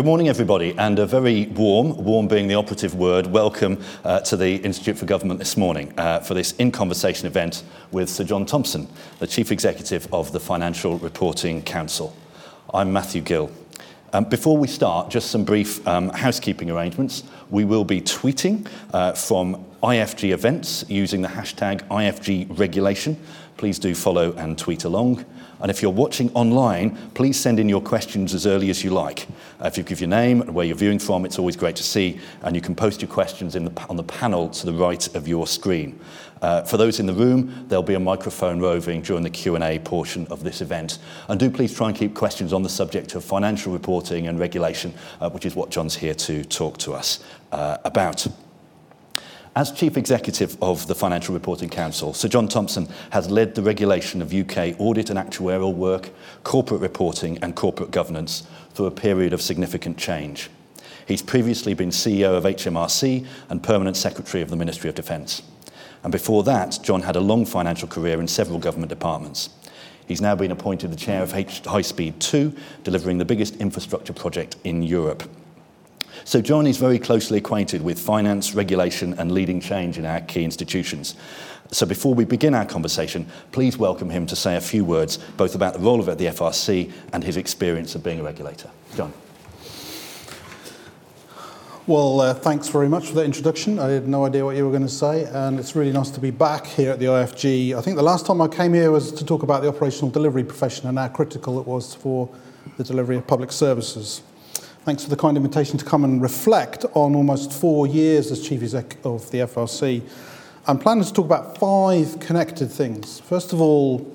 Good morning, everybody, and a very warm being the operative word, welcome to the Institute for Government this morning for this In Conversation event with Sir Jon Thompson, the Chief Executive of the Financial Reporting Council. I'm Matthew Gill. Before we start, just some brief housekeeping arrangements. We will be tweeting from IFG events using the hashtag IFG regulation. Please do follow and tweet along. And if you're watching online, please send in your questions as early as you like. If you give your name and where you're viewing from, it's always great to see. And you can post your questions on the panel to the right of your screen. For those in the room, there'll be a microphone roving during the Q&A portion of this event. And do please try and keep questions on the subject of financial reporting and regulation, which is what John's here to talk to us about. As Chief Executive of the Financial Reporting Council, Sir Jon Thompson has led the regulation of UK audit and actuarial work, corporate reporting and corporate governance through a period of significant change. He's previously been CEO of HMRC and Permanent Secretary of the Ministry of Defence. And before that, John had a long financial career in several government departments. He's now been appointed the chair of High Speed Two, delivering the biggest infrastructure project in Europe. So John is very closely acquainted with finance, regulation and leading change in our key institutions. So before we begin our conversation, please welcome him to say a few words both about the role of the FRC and his experience of being a regulator. John. Well, thanks very much for that introduction. I had no idea what you were going to say, and it's really nice to be back here at the IFG. I think the last time I came here was to talk about the operational delivery profession and how critical it was for the delivery of public services. Thanks for the kind invitation to come and reflect on almost 4 years as Chief Exec of the FRC. I'm planning to talk about 5 connected things. First of all,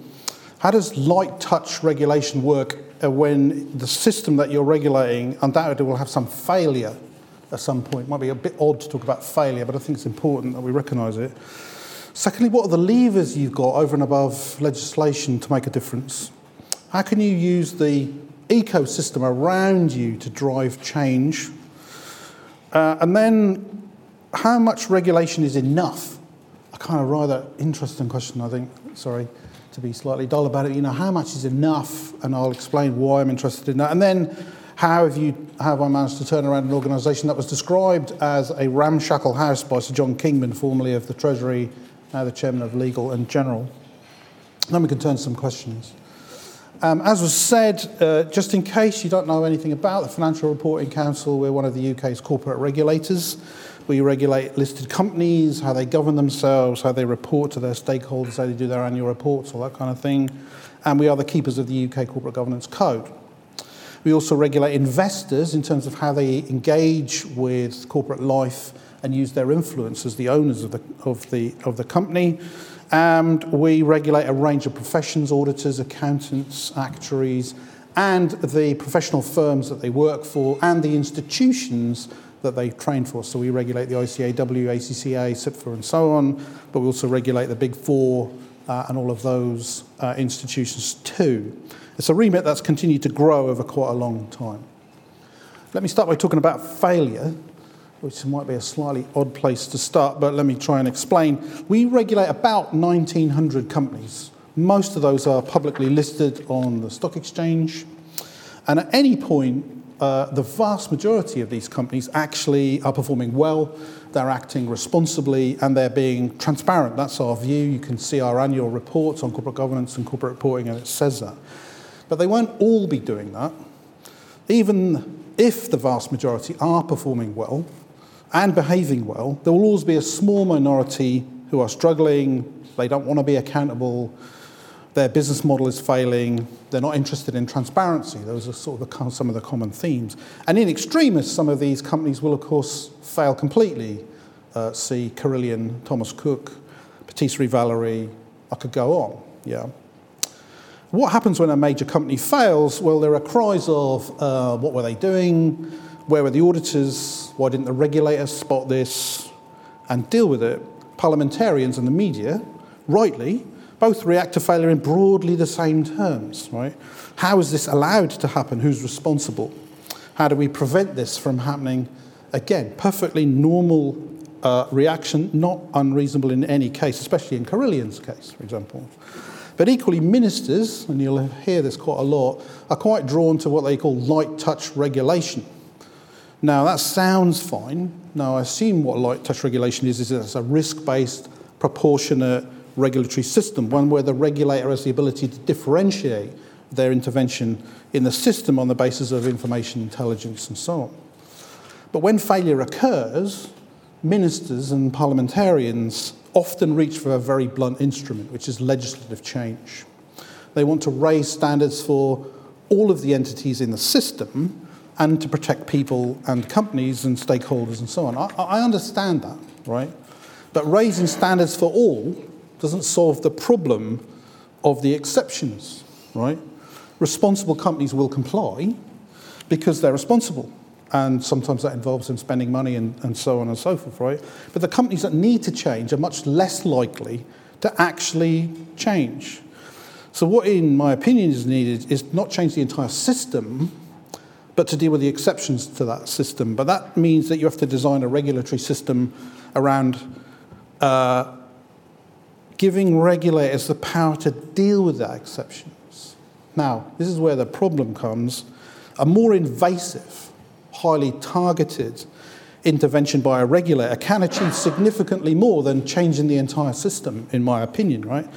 how does light touch regulation work when the system that you're regulating undoubtedly will have some failure at some point? It might be a bit odd to talk about failure, but I think it's important that we recognise it. Secondly, what are the levers you've got over and above legislation to make a difference? How can you use the ecosystem around you to drive change? And then how much regulation is enough? A kind of rather interesting question, I think. Sorry to be slightly dull about it. You know, how much is enough? And I'll explain why I'm interested in that. And then how have I managed to turn around an organisation that was described as a ramshackle house by Sir John Kingman, formerly of the Treasury, now the Chairman of Legal and General? Then we can turn to some questions. As was said, just in case you don't know anything about the Financial Reporting Council, we're one of the UK's corporate regulators. We regulate listed companies, how they govern themselves, how they report to their stakeholders, how they do their annual reports, all that kind of thing. And we are the keepers of the UK Corporate Governance Code. We also regulate investors in terms of how they engage with corporate life and use their influence as the owners of the company. And we regulate a range of professions, auditors, accountants, actuaries, and the professional firms that they work for and the institutions that they train for. So we regulate the ICAEW, ACCA, CIPFA, and so on, but we also regulate the Big Four and all of those institutions too. It's a remit that's continued to grow over quite a long time. Let me start by talking about failure, which might be a slightly odd place to start, but let me try and explain. We regulate about 1,900 companies. Most of those are publicly listed on the stock exchange. And at any point, the vast majority of these companies actually are performing well, they're acting responsibly, and they're being transparent. That's our view. You can see our annual reports on corporate governance and corporate reporting, and it says that. But they won't all be doing that. Even if the vast majority are performing well, and behaving well, there will always be a small minority who are struggling, they don't want to be accountable, their business model is failing, they're not interested in transparency. Those are sort of some of the common themes. And in extremis, some of these companies will, of course, fail completely. See Carillion, Thomas Cook, Patisserie Valerie, I could go on, yeah. What happens when a major company fails? Well, there are cries of, what were they doing? Where were the auditors? Why didn't the regulators spot this and deal with it? Parliamentarians and the media, rightly, both react to failure in broadly the same terms, right? How is this allowed to happen? Who's responsible? How do we prevent this from happening again? Perfectly normal reaction, not unreasonable in any case, especially in Carillion's case, for example. But equally, ministers, and you'll hear this quite a lot, are quite drawn to what they call light touch regulation. Now, that sounds fine. Now, I assume what light touch regulation is it's a risk-based, proportionate regulatory system, one where the regulator has the ability to differentiate their intervention in the system on the basis of information intelligence and so on. But when failure occurs, ministers and parliamentarians often reach for a very blunt instrument, which is legislative change. They want to raise standards for all of the entities in the system and to protect people and companies and stakeholders and so on. I understand that, right? But raising standards for all doesn't solve the problem of the exceptions, right? Responsible companies will comply because they're responsible. And sometimes that involves them spending money and so on and so forth, right? But the companies that need to change are much less likely to actually change. So what, in my opinion, is needed is not change the entire system, but to deal with the exceptions to that system. But that means that you have to design a regulatory system around giving regulators the power to deal with that exceptions. Now, this is where the problem comes. A more invasive, highly targeted intervention by a regulator can achieve significantly more than changing the entire system, in my opinion, right?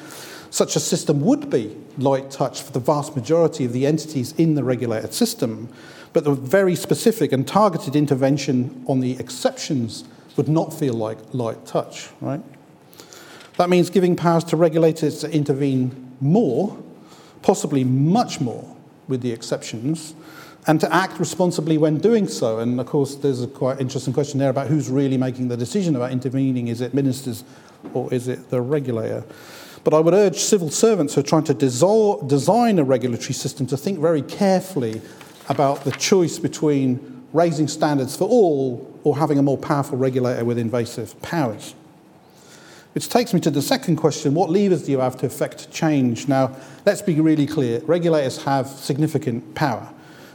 Such a system would be light touch for the vast majority of the entities in the regulated system, but the very specific and targeted intervention on the exceptions would not feel like light touch, right? That means giving powers to regulators to intervene more, possibly much more, with the exceptions, and to act responsibly when doing so. And of course, there's a quite interesting question there about who's really making the decision about intervening. Is it ministers or is it the regulator? But I would urge civil servants who are trying to design a regulatory system to think very carefully about the choice between raising standards for all or having a more powerful regulator with invasive powers. Which takes me to the second question, what levers do you have to affect change? Now, let's be really clear, regulators have significant power.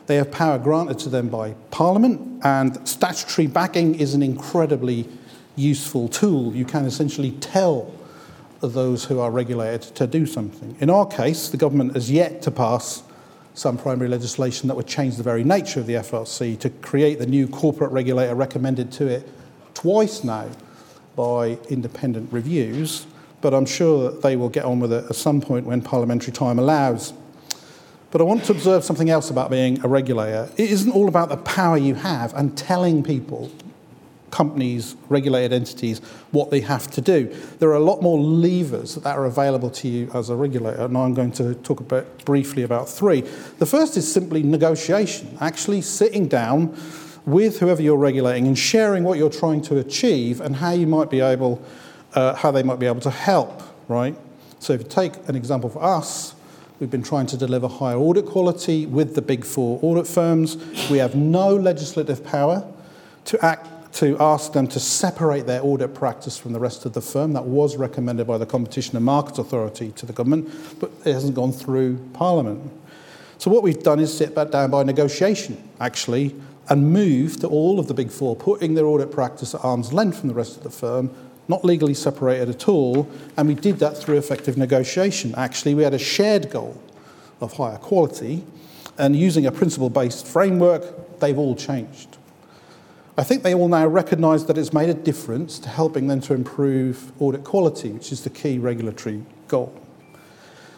They have power granted to them by Parliament, and statutory backing is an incredibly useful tool. You can essentially tell those who are regulated to do something. In our case, the government has yet to pass some primary legislation that would change the very nature of the FRC to create the new corporate regulator recommended to it twice now by independent reviews, but I'm sure that they will get on with it at some point when parliamentary time allows. But I want to observe something else about being a regulator. It isn't all about the power you have and telling people, companies, regulated entities, what they have to do. There are a lot more levers that are available to you as a regulator, and I'm going to talk briefly about three. The first is simply negotiation, actually sitting down with whoever you're regulating and sharing what you're trying to achieve and how you might be able, how they might be able to help, right? So if you take an example for us, we've been trying to deliver higher audit quality with the big four audit firms. We have no legislative power to ask them to separate their audit practice from the rest of the firm. That was recommended by the Competition and Markets Authority to the government, but it hasn't gone through Parliament. So what we've done is sit back down by negotiation, actually, and move to all of the big four, putting their audit practice at arm's length from the rest of the firm, not legally separated at all, and we did that through effective negotiation. Actually, we had a shared goal of higher quality, and using a principle-based framework, they've all changed. I think they all now recognise that it's made a difference to helping them to improve audit quality, which is the key regulatory goal.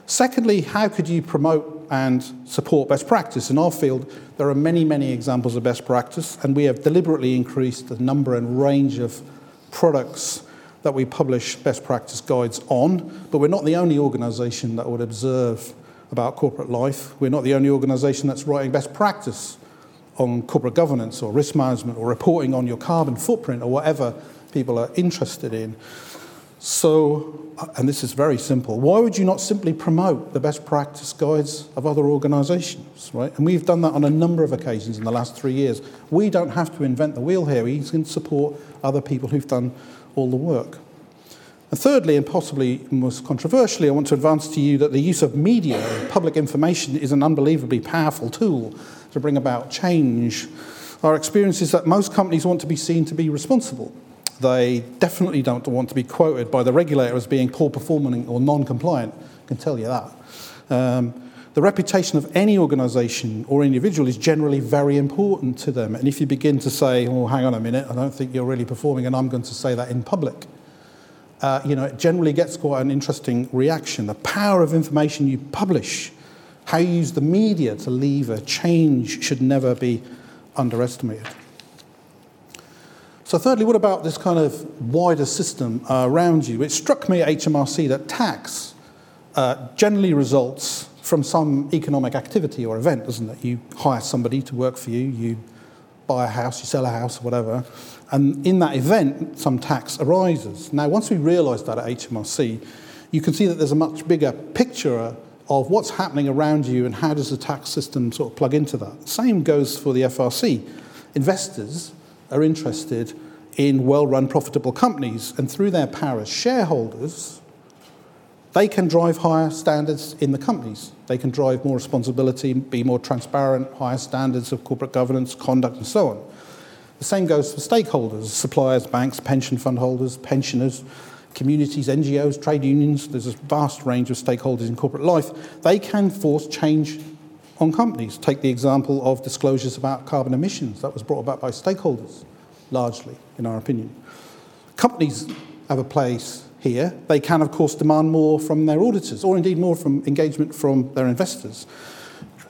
Secondly, how could you promote and support best practice? In our field, there are many, many examples of best practice, and we have deliberately increased the number and range of products that we publish best practice guides on, but we're not the only organisation that would observe about corporate life. We're not the only organisation that's writing best practice on corporate governance or risk management or reporting on your carbon footprint or whatever people are interested in. So, and this is very simple, why would you not simply promote the best practice guides of other organisations, right? And we've done that on a number of occasions in the last 3 years. We don't have to invent the wheel here. We can support other people who've done all the work. And thirdly, and possibly most controversially, I want to advance to you that the use of media and public information is an unbelievably powerful tool to bring about change. Our experience is that most companies want to be seen to be responsible. They definitely don't want to be quoted by the regulator as being poor performing or non-compliant. I can tell you that. the reputation of any organisation or individual is generally very important to them. And if you begin to say, oh, hang on a minute, I don't think you're really performing and I'm going to say that in public, you know, it generally gets quite an interesting reaction. The power of information you publish, how you use the media to lever change should never be underestimated. So thirdly, what about this kind of wider system around you? It struck me at HMRC that tax generally results from some economic activity or event, doesn't it? You hire somebody to work for you, you buy a house, you sell a house, or whatever, and in that event, some tax arises. Now, once we realised that at HMRC, you can see that there's a much bigger picture of what's happening around you and how does the tax system sort of plug into that. Same goes for the FRC. Investors are interested in well-run, profitable companies, and through their power as shareholders, they can drive higher standards in the companies. They can drive more responsibility, be more transparent, higher standards of corporate governance, conduct, and so on. The same goes for stakeholders, suppliers, banks, pension fund holders, pensioners, communities, NGOs, trade unions. There's a vast range of stakeholders in corporate life. They can force change on companies. Take the example of disclosures about carbon emissions. That was brought about by stakeholders, largely, in our opinion. Companies have a place here. They can, of course, demand more from their auditors, or indeed more from engagement from their investors.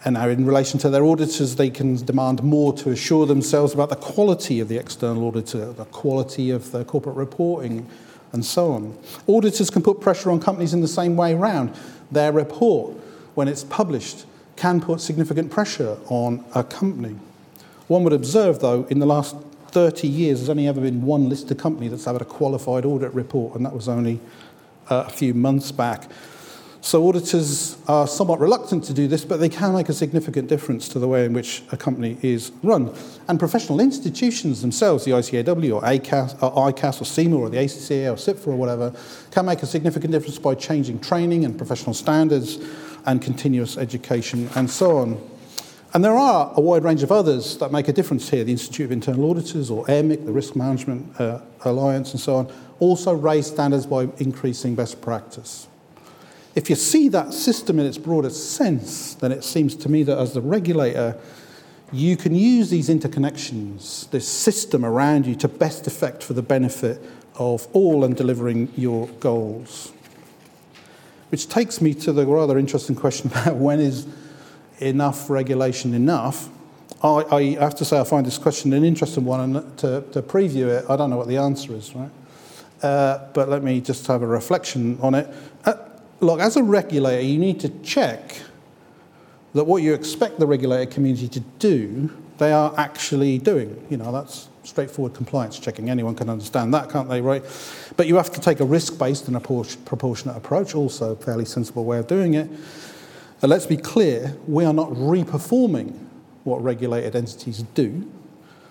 And now, in relation to their auditors, they can demand more to assure themselves about the quality of the external auditor, the quality of the corporate reporting, and so on. Auditors can put pressure on companies in the same way round. Their report, when it's published, can put significant pressure on a company. One would observe, though, in the last 30 years, there's only ever been one listed company that's had a qualified audit report, and that was only a few months back. So auditors are somewhat reluctant to do this, but they can make a significant difference to the way in which a company is run. And professional institutions themselves, the ICAEW or ICAS or CIMA or the ACCA or CIPFA or whatever, can make a significant difference by changing training and professional standards and continuous education and so on. And there are a wide range of others that make a difference here. The Institute of Internal Auditors or AIRMIC, the Risk Management Alliance and so on, also raise standards by increasing best practice. If you see that system in its broader sense, then it seems to me that as the regulator, you can use these interconnections, this system around you, to best effect for the benefit of all and delivering your goals. Which takes me to the rather interesting question about when is enough regulation enough? I have to say I find this question an interesting one, and to preview it, I don't know what the answer is, right? But let me just have a reflection on it. Look, as a regulator, you need to check that what you expect the regulator community to do, they are actually doing. You know, that's straightforward compliance checking. Anyone can understand that, can't they, right? But you have to take a risk-based and a proportionate approach, also a fairly sensible way of doing it. And let's be clear, we are not re-performing what regulated entities do.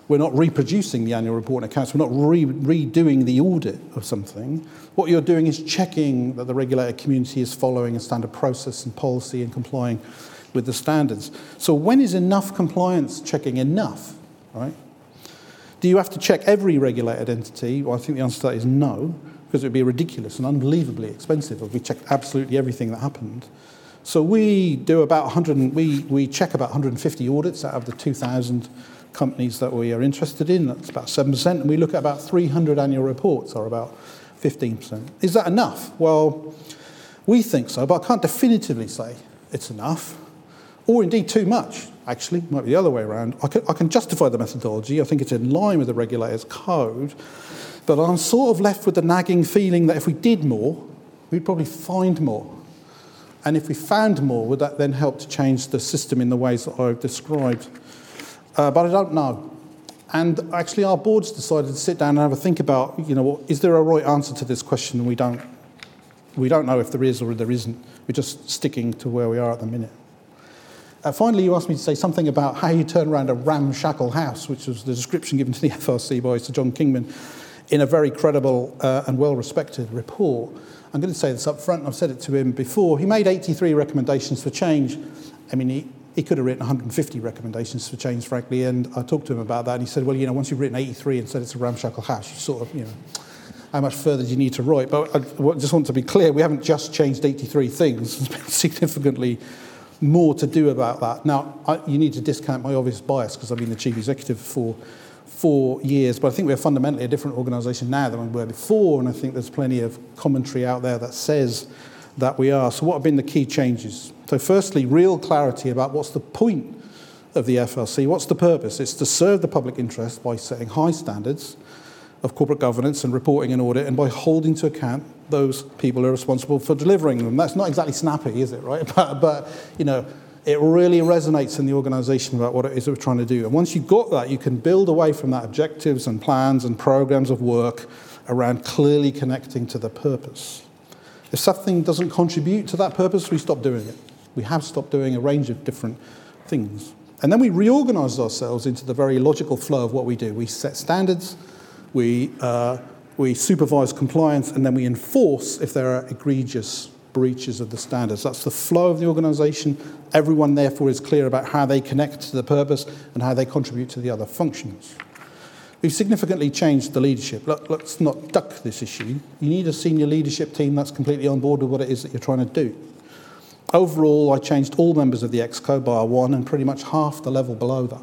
We're not reproducing the annual report and accounts. We're not redoing the audit of something. What you're doing is checking that the regulated community is following a standard process and policy and complying with the standards. So when is enough compliance checking enough, right? Do you have to check every regulated entity? Well, I think the answer to that is no, because it would be ridiculous and unbelievably expensive if we checked absolutely everything that happened. So we do about 100, we check about 150 audits out of the 2,000 companies that we are interested in. That's about 7%, and we look at about 300 annual reports, or about 15%. Is that enough? Well, we think so, but I can't definitively say it's enough, or indeed too much. Actually, it might be the other way around. I can justify the methodology. I think it's in line with the regulator's code, but I'm sort of left with the nagging feeling that if we did more, we'd probably find more. And if we found more, would that then help to change the system in the ways that I've described? But I don't know. And actually, our board's decided to sit down and have a think about, you know, is there a right answer to this question? And we don't know if there is or there isn't. We're just sticking to where we are at the minute. Finally, you asked me to say something about how you turn around a ramshackle house, which was the description given to the FRC by Sir John Kingman in a very credible and well-respected report. I'm going to say this up front, and I've said it to him before. He made 83 recommendations for change. I mean, he could have written 150 recommendations for change, frankly, and I talked to him about that, and he said, well, you know, once you've written 83 and said it's a ramshackle house, you sort of, you know, how much further do you need to write? But I just want to be clear, we haven't just changed 83 things. There's been significantly more to do about that. Now, you need to discount my obvious bias because I've been the chief executive for 4 years, but I think we're fundamentally a different organisation now than we were before, and I think there's plenty of commentary out there that says that we are. So what have been the key changes? So firstly, real clarity about what's the point of the FRC, what's the purpose? It's to serve the public interest by setting high standards of corporate governance and reporting and audit, and by holding to account those people who are responsible for delivering them. That's not exactly snappy, is it, right? But you know, it really resonates in the organisation about what it is we're trying to do. And once you've got that, you can build away from that objectives and plans and programmes of work around clearly connecting to the purpose. If something doesn't contribute to that purpose, we stop doing it. We have stopped doing a range of different things. And then we reorganise ourselves into the very logical flow of what we do. We set standards, we supervise compliance, and then we enforce if there are egregious breaches of the standards. That's the flow of the organisation. Everyone, therefore, is clear about how they connect to the purpose and how they contribute to the other functions. We've significantly changed the leadership. Let's not duck this issue. You need a senior leadership team that's completely on board with what it is that you're trying to do. Overall, I changed all members of the ExCo bar one and pretty much half the level below that.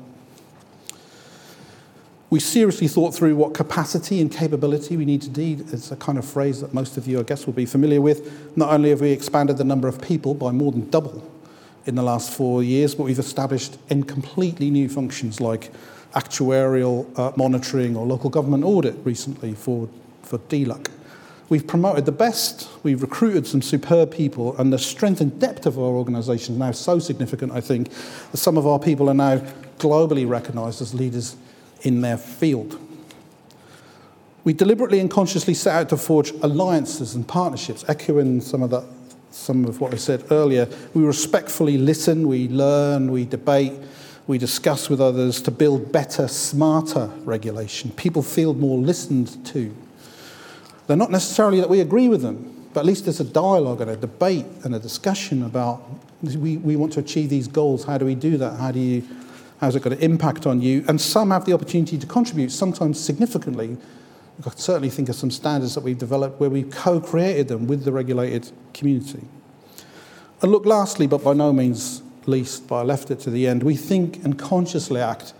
We seriously thought through what capacity and capability we need to do. It's a kind of phrase that most of you, I guess, will be familiar with. Not only have we expanded the number of people by more than double in the last 4 years, but we've established in completely new functions like actuarial monitoring or local government audit recently for DLUC. We've promoted the best, we've recruited some superb people, and the strength and depth of our organisation is now so significant, I think, that some of our people are now globally recognised as leaders in their field. We deliberately and consciously set out to forge alliances and partnerships, echoing some of what I said earlier. We respectfully listen, we learn, we debate, we discuss with others to build better, smarter regulation. People feel more listened to. They're not necessarily that we agree with them, but at least there's a dialogue and a debate and a discussion about we want to achieve these goals. How do we do that? How's it got an impact on you? And some have the opportunity to contribute, sometimes significantly. I can certainly think of some standards that we've developed where we've co-created them with the regulated community. And look, lastly, but by no means least, but I left it to the end, we think and consciously act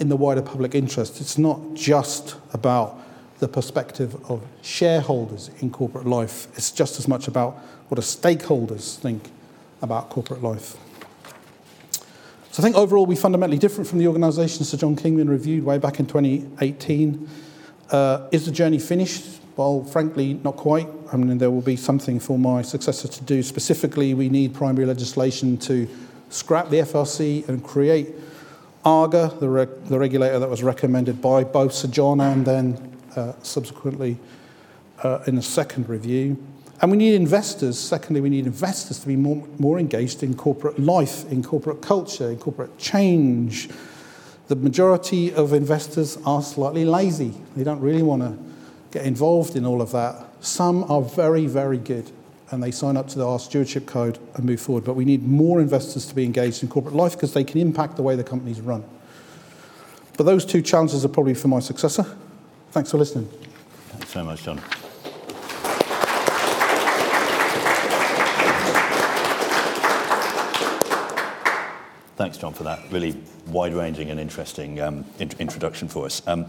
in the wider public interest. It's not just about the perspective of shareholders in corporate life. It's just as much about what the stakeholders think about corporate life. So I think overall we're fundamentally different from the organisation Sir John Kingman reviewed way back in 2018. Is the journey finished? Well, frankly, not quite. I mean, there will be something for my successor to do. Specifically, we need primary legislation to scrap the FRC and create ARGA, the regulator that was recommended by both Sir John and then subsequently in the second review. And we need investors. Secondly, we need investors to be more engaged in corporate life, in corporate culture, in corporate change. The majority of investors are slightly lazy. They don't really want to get involved in all of that. Some are very, very good, and they sign up to our stewardship code and move forward. But we need more investors to be engaged in corporate life because they can impact the way the companies run. But those two challenges are probably for my successor. Thanks for listening. Thanks so much, John. Thanks, John, for that really wide-ranging and interesting introduction for us. I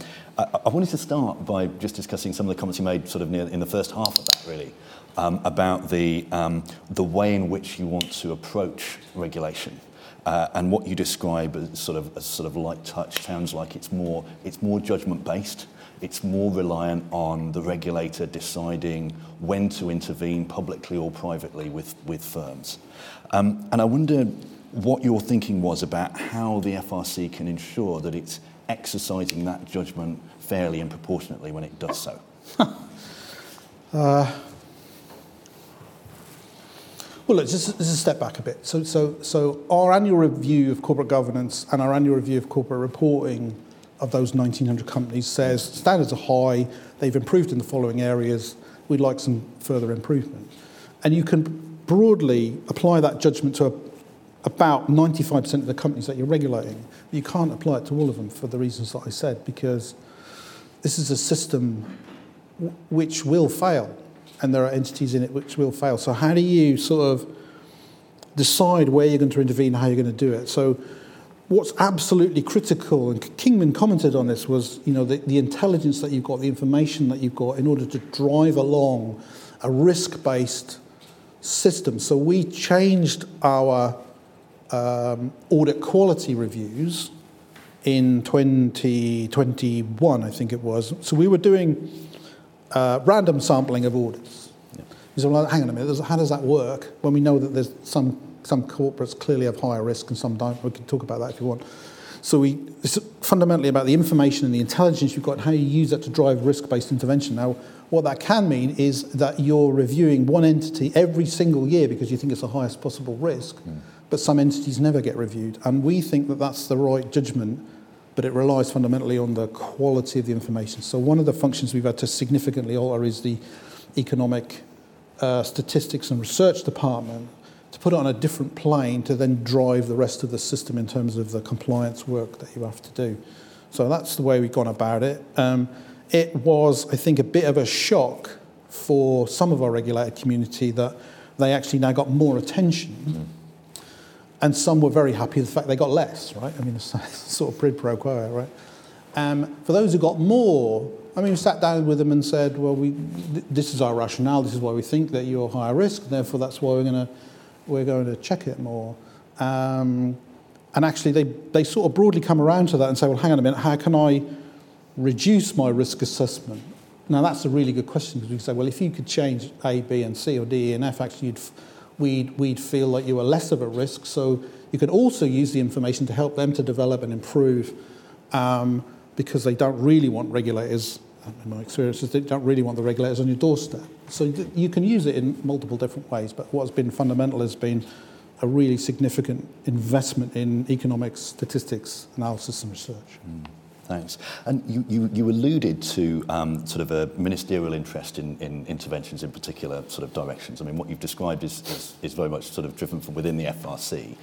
wanted to start by just discussing some of the comments you made sort of in the first half of that, really, about the way in which you want to approach regulation. And what you describe as sort of light touch sounds like it's more judgment-based. It's more reliant on the regulator deciding when to intervene publicly or privately with firms. And I wonder what your thinking was about how the FRC can ensure that it's exercising that judgment fairly and proportionately when it does so. Well, look, just a step back a bit. So our annual review of corporate governance and our annual review of corporate reporting of those 1,900 companies says standards are high, they've improved in the following areas, we'd like some further improvement. And you can broadly apply that judgment to about 95% of the companies that you're regulating. You can't apply it to all of them for the reasons that I said, because this is a system which will fail, and there are entities in it which will fail. So how do you sort of decide where you're going to intervene, how you're going to do it. So what's absolutely critical, and Kingman commented on this, was the intelligence that you've got, the information that you've got in order to drive along a risk-based system. So we changed our audit quality reviews in 2021, I think it was. So we were doing random sampling of audits. Yeah. You say, well, hang on a minute, how does that work when we know that there's some corporates clearly have higher risk and some don't? We can talk about that if you want. So it's fundamentally about the information and the intelligence you've got and how you use that to drive risk-based intervention. Now, what that can mean is that you're reviewing one entity every single year because you think it's the highest possible risk, but some entities never get reviewed. And we think that that's the right judgment, but it relies fundamentally on the quality of the information. So one of the functions we've had to significantly alter is the economic statistics and research department, to put it on a different plane to then drive the rest of the system in terms of the compliance work that you have to do. So that's the way we've gone about it. It was, I think, a bit of a shock for some of our regulated community that they actually now got more attention. And some were very happy with the fact they got less, right? I mean, it's sort of quid pro quo, right? For those who got more, I mean, we sat down with them and said, well, this is our rationale. This is why we think that you're higher risk. And therefore, that's why we're going to check it more. And actually, they sort of broadly come around to that and say, well, hang on a minute, how can I reduce my risk assessment? Now, that's a really good question, because we can say, well, if you could change A, B, and C, or D, E, and F, actually, we'd feel like you were less of a risk. So you could also use the information to help them to develop and improve, because they don't really want regulators, in my experience, they don't really want the regulators on your doorstep. So you can use it in multiple different ways, but what's been fundamental has been a really significant investment in economics, statistics, analysis and research. Thanks. And you alluded to sort of a ministerial interest in interventions in particular sort of directions. I mean, what you've described is very much sort of driven from within the FRC.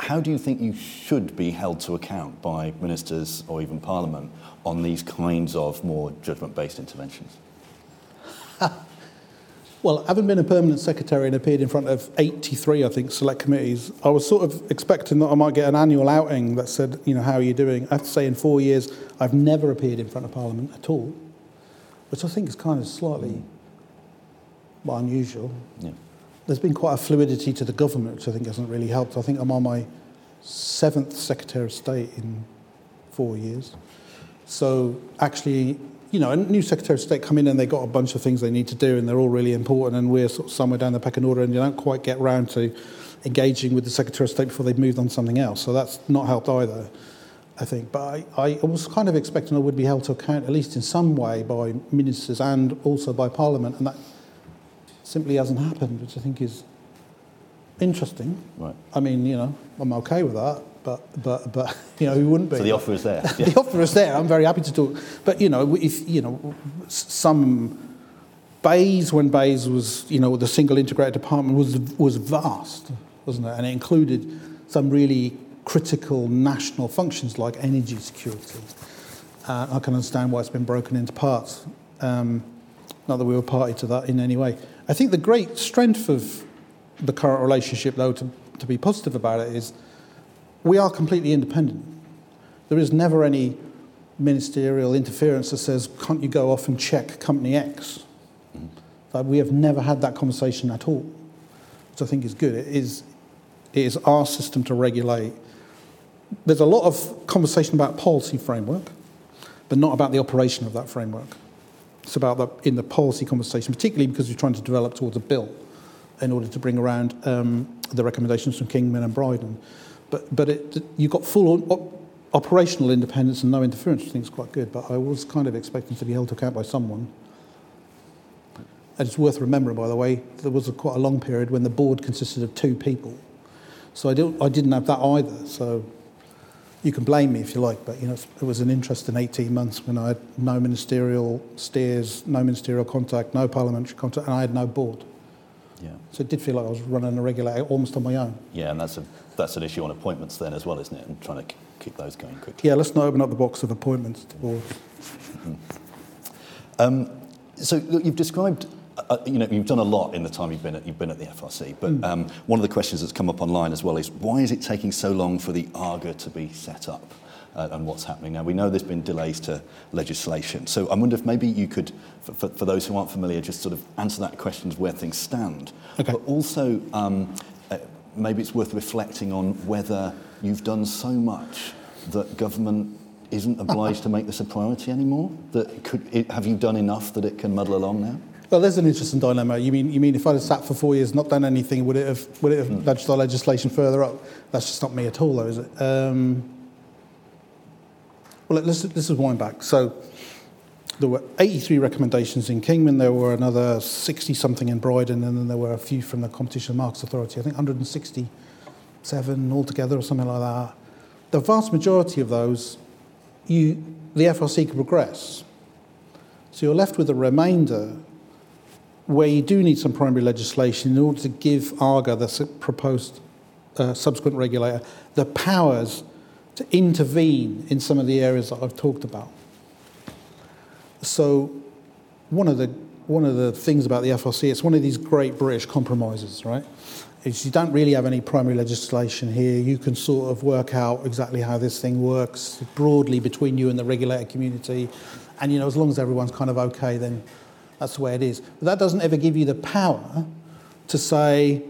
How do you think you should be held to account by ministers or even Parliament on these kinds of more judgment-based interventions? Well, having been a permanent secretary and appeared in front of 83, I think, select committees, I was sort of expecting that I might get an annual outing that said, how are you doing? I have to say, in 4 years, I've never appeared in front of Parliament at all, which I think is kind of slightly unusual. Yeah. There's been quite a fluidity to the government, which I think hasn't really helped. I think I'm on my 7th Secretary of State in 4 years. So actually, a new Secretary of State come in and they got a bunch of things they need to do and they're all really important and we're sort of somewhere down the pecking order and you don't quite get round to engaging with the Secretary of State before they've moved on to something else. So that's not helped either, I think. But I was kind of expecting I would be held to account, at least in some way, by ministers and also by Parliament, and that simply hasn't happened, which I think is interesting. Right. I mean, I'm okay with that. But who wouldn't be? So the offer is there. Yeah. The offer is there. I'm very happy to talk. But if some Bayes, when Bayes was the single integrated department was vast, wasn't it? And it included some really critical national functions like energy security. I can understand why it's been broken into parts. Not that we were party to that in any way. I think the great strength of the current relationship, though, to be positive about it, is we are completely independent. There is never any ministerial interference that says, can't you go off and check company X? Like, we have never had that conversation at all, which I think is good. It is our system to regulate. There's a lot of conversation about policy framework, but not about the operation of that framework. It's about in the policy conversation, particularly because we're trying to develop towards a bill in order to bring around the recommendations from Kingman and Bryden. But you've got full operational independence and no interference, which I think is quite good. But I was kind of expecting to be held to account by someone. And it's worth remembering, by the way, there was quite a long period when the board consisted of 2 people. So I didn't have that either. So you can blame me if you like, but it was an interesting 18 months when I had no ministerial steers, no ministerial contact, no parliamentary contact, and I had no board. Yeah. So it did feel like I was running a regulator almost on my own. Yeah, and that's an issue on appointments then as well, isn't it? And trying to keep those going quickly. Yeah, let's not open up the box of appointments to boards. So look, you've described you've done a lot in the time you've been at the FRC, but one of the questions that's come up online as well is, why is it taking so long for the ARGA to be set up, and what's happening now? We know there's been delays to legislation, so I wonder if maybe you could, for those who aren't familiar, just sort of answer that question of where things stand. Okay. But also, maybe it's worth reflecting on whether you've done so much that government isn't obliged to make this a priority anymore. Have you done enough that it can muddle along now? Well, there's an interesting dilemma. You mean if I'd have sat for 4 years not done anything, would it have nudged our legislation further up? That's just not me at all, though, is it? Well, this is wind back. So there were 83 recommendations in Kingman. There were another 60-something in Bryden, and then there were a few from the Competition and Markets Authority. I think 167 altogether or something like that. The vast majority of those, the FRC could progress. So you're left with a remainder where you do need some primary legislation in order to give ARGA, the proposed subsequent regulator, the powers to intervene in some of the areas that I've talked about. So one of the things about the FRC, it's one of these great British compromises, right? Is you don't really have any primary legislation here. You can sort of work out exactly how this thing works broadly between you and the regulator community. And, as long as everyone's kind of okay, then that's the way it is. But that doesn't ever give you the power to say,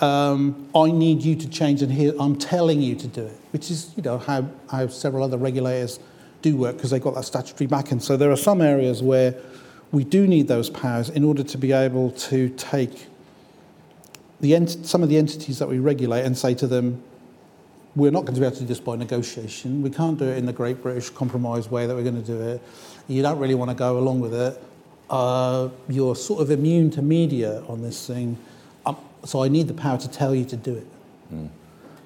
I need you to change, and here I'm telling you to do it, which is, how several other regulators do work, because they've got that statutory backing. So there are some areas where we do need those powers in order to be able to take some of the entities that we regulate and say to them, we're not going to be able to do this by negotiation. We can't do it in the Great British Compromise way that we're going to do it. You don't really want to go along with it. You're sort of immune to media on this thing, so I need the power to tell you to do it. Mm.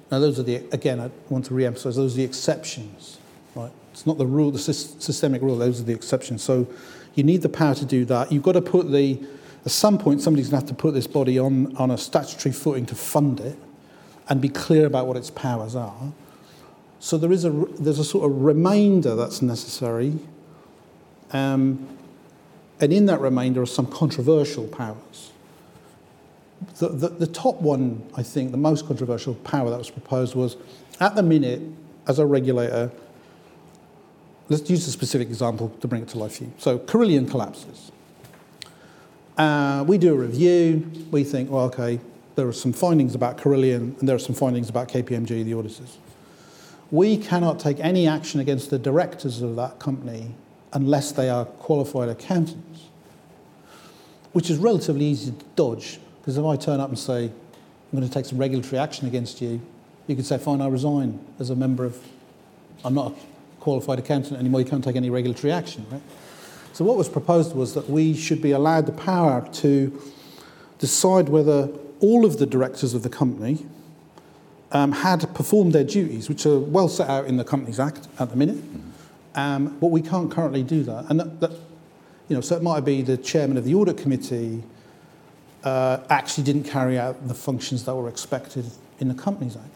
Now, I want to re-emphasise, those are the exceptions, right? It's not the rule, the systemic rule, those are the exceptions. So you need the power to do that. You've got to at some point, somebody's going to have to put this body on a statutory footing to fund it and be clear about what its powers are. So there's a sort of remainder that's necessary. And in that remainder are some controversial powers. The top one, I think, the most controversial power that was proposed was, at the minute, as a regulator, let's use a specific example to bring it to life for you. So Carillion collapses. We do a review. We think, well, okay, there are some findings about Carillion and there are some findings about KPMG, the auditors. We cannot take any action against the directors of that company unless they are qualified accountants, which is relatively easy to dodge, because if I turn up and say, I'm going to take some regulatory action against you, you could say, fine, I resign as a member of, I'm not a qualified accountant anymore, you can't take any regulatory action, right? So what was proposed was that we should be allowed the power to decide whether all of the directors of the company had performed their duties, which are well set out in the Companies Act at the minute. But we can't currently do that. And so it might be the chairman of the audit committee actually didn't carry out the functions that were expected in the Companies Act.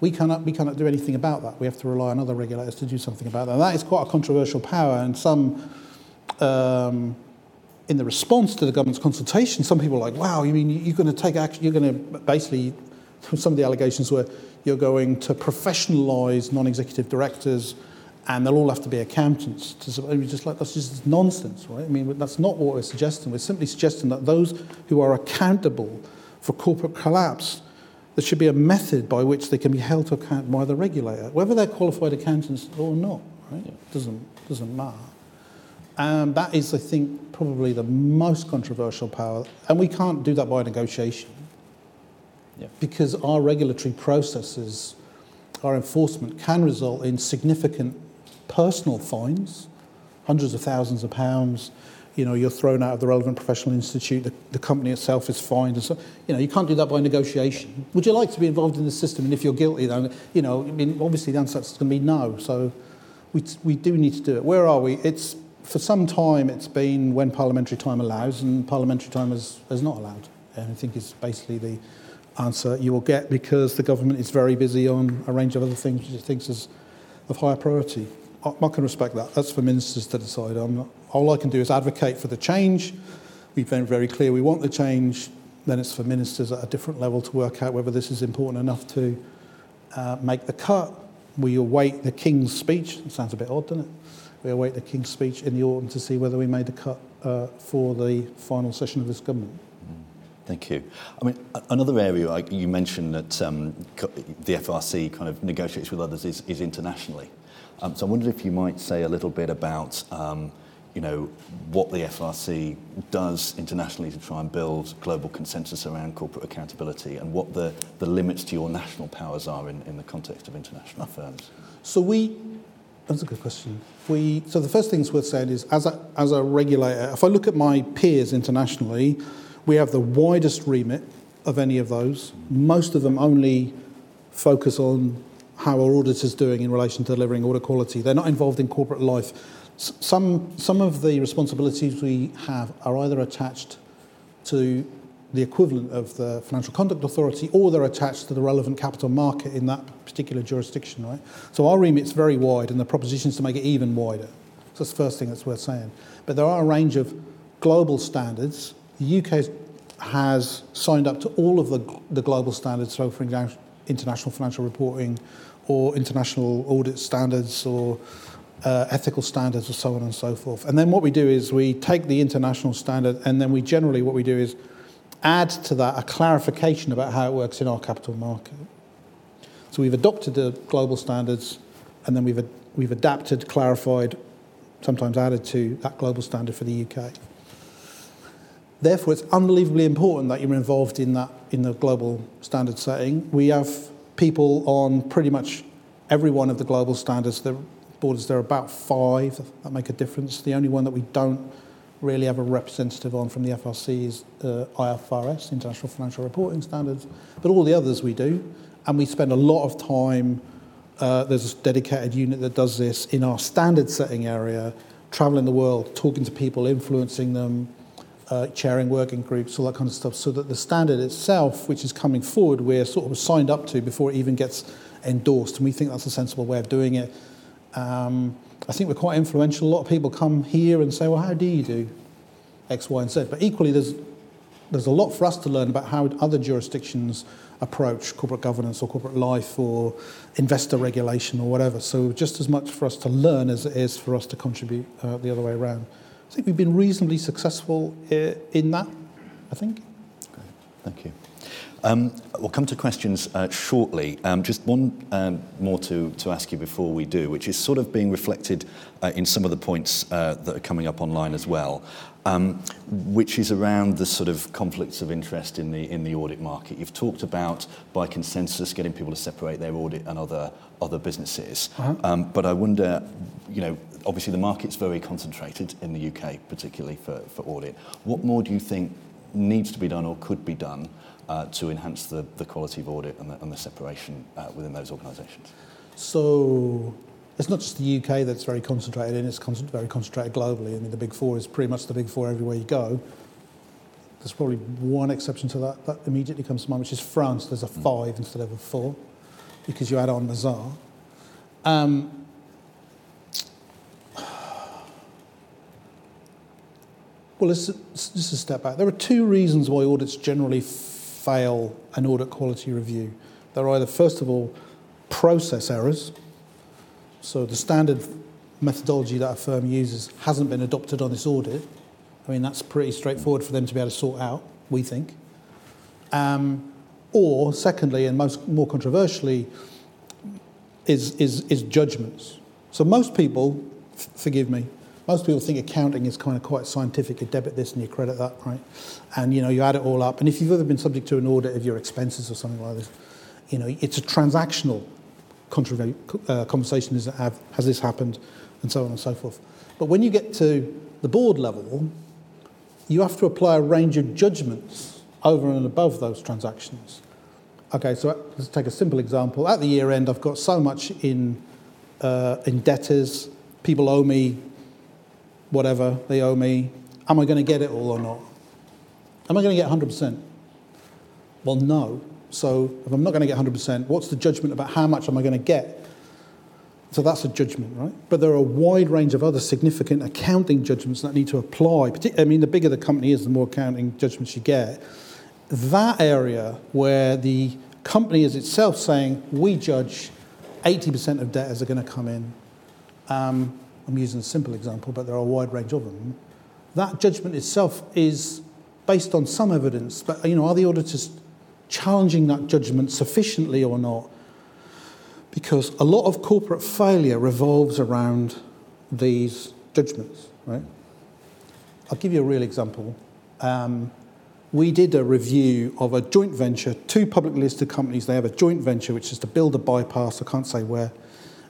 We cannot do anything about that. We have to rely on other regulators to do something about that. And that is quite a controversial power. And some, in the response to the government's consultation, some people are like, wow, you mean you're going to take action? You're going to basically, some of the allegations were, you're going to professionalise non-executive directors, and they'll all have to be accountants. That's just nonsense, right? I mean, that's not what we're suggesting. We're simply suggesting that those who are accountable for corporate collapse, there should be a method by which they can be held to account by the regulator, whether they're qualified accountants or not, right? Yeah. Doesn't matter. That is, I think, probably the most controversial power, and we can't do that by negotiation, because our regulatory processes, our enforcement, can result in significant personal fines, hundreds of thousands of pounds. You're thrown out of the relevant professional institute, the company itself is fined, and so you can't do that by negotiation. Would you like to be involved in the system? And if you're guilty, then obviously the answer is going to be no. So we do need to do it. Where are we? It's for some time it's been when parliamentary time allows, and parliamentary time is not allowed. And I think it's basically the answer you will get, because the government is very busy on a range of other things which it thinks is of higher priority. I can respect that. That's for ministers to decide. All I can do is advocate for the change. we've been very clear. We want the change, then it's for ministers at a different level to work out whether this is important enough to make the cut. We await the King's speech. It sounds a bit odd, doesn't it? We await the King's speech in the autumn to see whether we made the cut for the final session of this government. Thank you. I mean, another area you mentioned that the FRC kind of negotiates with others is internationally. So I wondered if you might say a little bit about, what the FRC does internationally to try and build global consensus around corporate accountability, and what the limits to your national powers are in the context of international firms. That's a good question. So the first thing that's worth saying is, as a regulator, if I look at my peers internationally, we have the widest remit of any of those. Most of them only focus on how our auditors doing in relation to delivering audit quality. They're not involved in corporate life. Some of the responsibilities we have are either attached to the equivalent of the Financial Conduct Authority, or they're attached to the relevant capital market in that particular jurisdiction, right? So our remit's very wide, and the proposition is to make it even wider. So that's the first thing that's worth saying. But there are a range of global standards. The UK has signed up to all of the global standards, so for example, international financial reporting or international audit standards or ethical standards or so on and so forth. And then what we do is we take the international standard, and then we generally what we do is add to that a clarification about how it works in our capital market. So we've adopted the global standards, and then we've adapted, clarified, sometimes added to that global standard for the UK. Therefore, it's unbelievably important that you're involved in the global standard setting. We have people on pretty much every one of the global standards. The borders, there are about five that make a difference. The only one that we don't really have a representative on from the FRC is IFRS, International Financial Reporting Standards, but all the others we do, and we spend a lot of time, there's a dedicated unit that does this in our standard setting area, travelling the world, talking to people, influencing them, chairing working groups, all that kind of stuff, so that the standard itself, which is coming forward, we're sort of signed up to before it even gets endorsed, and we think that's a sensible way of doing it. I think we're quite influential. A lot of people come here and say, well, how do you do X, Y, and Z? But equally, there's a lot for us to learn about how other jurisdictions approach corporate governance or corporate life or investor regulation or whatever. So just as much for us to learn as it is for us to contribute the other way around. I think we've been reasonably successful in that, I think. Great. Thank you. We'll come to questions shortly. Just one more to ask you before we do, which is sort of being reflected in some of the points that are coming up online as well, which is around the sort of conflicts of interest in the audit market. You've talked about, by consensus, getting people to separate their audit and other businesses. Uh-huh. But I wonder, obviously the market's very concentrated in the UK, particularly for audit. What more do you think needs to be done or could be done to enhance the quality of audit and the separation within those organisations? So it's not just the UK that's very concentrated in, it's very concentrated globally. I mean, the Big Four is pretty much the Big Four everywhere you go. There's probably one exception to that that immediately comes to mind, which is France. There's a 5 instead of a 4 because you add on Mazars. Well, just a step back. There are two reasons why audits generally fail an audit quality review. They're either, first of all, process errors. So the standard methodology that a firm uses hasn't been adopted on this audit. I mean, that's pretty straightforward for them to be able to sort out, we think. Or secondly, and more controversially, is judgments. So most people, forgive me, most people think accounting is kind of quite scientific. You debit this and you credit that, right? And, you add it all up. And if you've ever been subject to an audit of your expenses or something like this, it's a transactional conversation. Has this happened? And so on and so forth. But when you get to the board level, you have to apply a range of judgments over and above those transactions. Okay, so let's take a simple example. At the year end, I've got so much in debtors. People owe me whatever they owe me. Am I going to get it all or not? Am I going to get 100%? Well, no. So if I'm not going to get 100%, what's the judgment about how much am I going to get? So that's a judgment, right? But there are a wide range of other significant accounting judgments that need to apply. I mean, the bigger the company is, the more accounting judgments you get. That area where the company is itself saying, we judge 80% of debtors are going to come in. I'm using a simple example, but there are a wide range of them. That judgment itself is based on some evidence, but you know, are the auditors challenging that judgment sufficiently or not? Because a lot of corporate failure revolves around these judgments, right? I'll give you a real example. We did a review of a joint venture, two publicly listed companies. They have a joint venture, which is to build a bypass. I can't say where.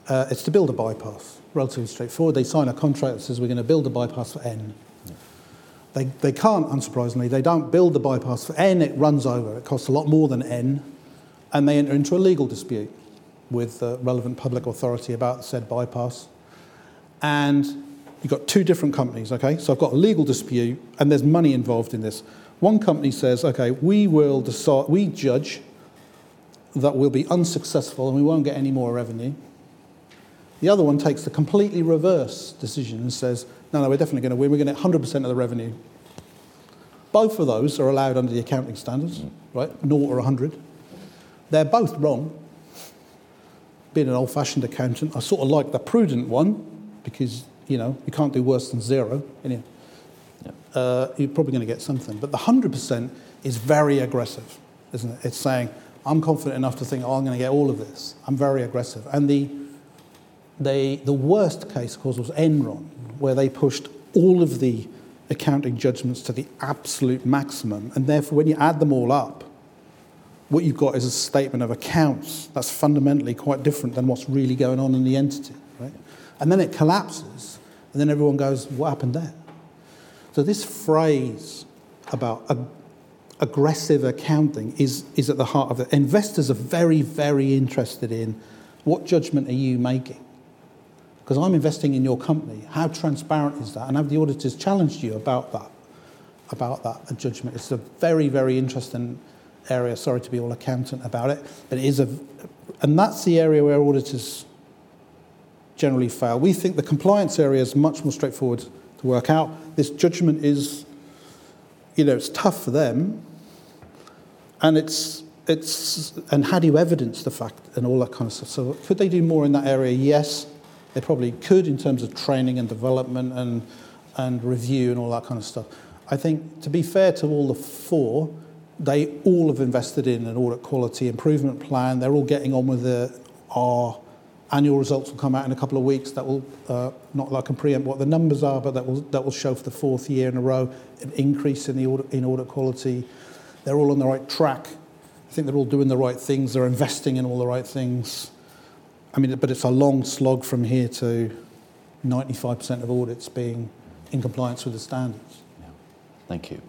It's to build a bypass, relatively straightforward. They sign a contract that says we're going to build a bypass for N. Yeah. They can't, unsurprisingly, they don't build the bypass for N. It runs over. It costs a lot more than N. And they enter into a legal dispute with the relevant public authority about said bypass. And you've got two different companies, okay? So I've got a legal dispute, and there's money involved in this. One company says, okay, we will decide, we judge that we'll be unsuccessful and we won't get any more revenue. The other one takes the completely reverse decision and says, no, we're definitely going to win, we're going to get 100% of the revenue. Both of those are allowed under the accounting standards, right? 0 or 100. They're both wrong. Being an old-fashioned accountant, I sort of like the prudent one because, you know, you can't do worse than zero. Anyway, you're probably going to get something. But the 100% is very aggressive, isn't it? It's saying, I'm confident enough to think, oh, I'm going to get all of this. I'm very aggressive. And the worst case, of course, was Enron, where they pushed all of the accounting judgments to the absolute maximum. And therefore, when you add them all up, what you've got is a statement of accounts that's fundamentally quite different than what's really going on in the entity, right? And then it collapses, and then everyone goes, what happened there? So this phrase about aggressive accounting is at the heart of it. Investors are very, very interested in what judgment are you making? Because I'm investing in your company. How transparent is that? And have the auditors challenged you about that judgment? It's a very, very interesting area. Sorry to be all accountant about it, but it is and that's the area where auditors generally fail. We think the compliance area is much more straightforward to work out. This judgment is, you know, it's tough for them, and it's and how do you evidence the fact and all that kind of stuff. So could they do more in that area? Yes, they probably could in terms of training and development and review and all that kind of stuff. I think, to be fair to all the four, they all have invested in an audit quality improvement plan. They're all getting on with it. Our annual results will come out in a couple of weeks. That will, not like I can preempt what the numbers are, but that will show for the fourth year in a row an increase in the audit quality. They're all on the right track. I think they're all doing the right things. They're investing in all the right things. I mean, but it's a long slog from here to 95% of audits being in compliance with the standards. Yeah. Thank you.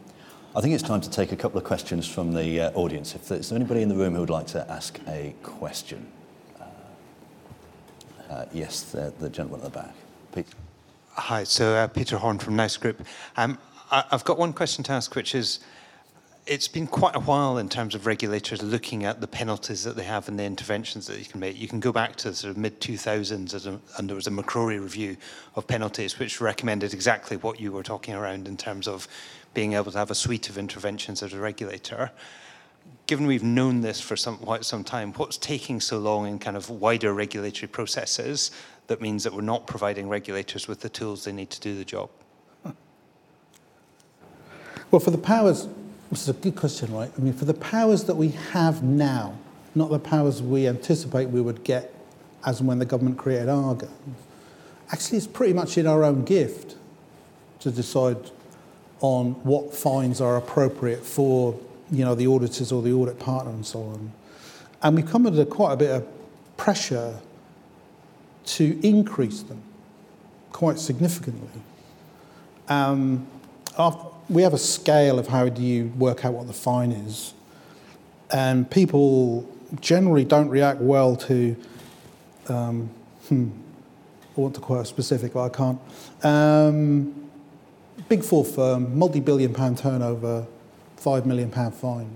I think it's time to take a couple of questions from the audience. If there's anybody in the room who would like to ask a question. Yes, the gentleman at the back. Pete. Hi, so Peter Horn from NICE Group. I've got one question to ask, which is, it's been quite a while in terms of regulators looking at the penalties that they have and the interventions that you can make. You can go back to the sort of mid-2000s, and there was a McCrory review of penalties, which recommended exactly what you were talking around in terms of being able to have a suite of interventions as a regulator. Given we've known this for quite some time, what's taking so long in kind of wider regulatory processes that means that we're not providing regulators with the tools they need to do the job? Well, for the powers, this is a good question, right? I mean, for the powers that we have now, not the powers we anticipate we would get as and when the government created ARGA, actually it's pretty much in our own gift to decide on what fines are appropriate for, you know, the auditors or the audit partner and so on. And we've come under quite a bit of pressure to increase them quite significantly. We have a scale of how do you work out what the fine is. And people generally don't react well to, I want to quote a specific, but I can't. Big four firm, multi-billion pound turnover, £5 million fine.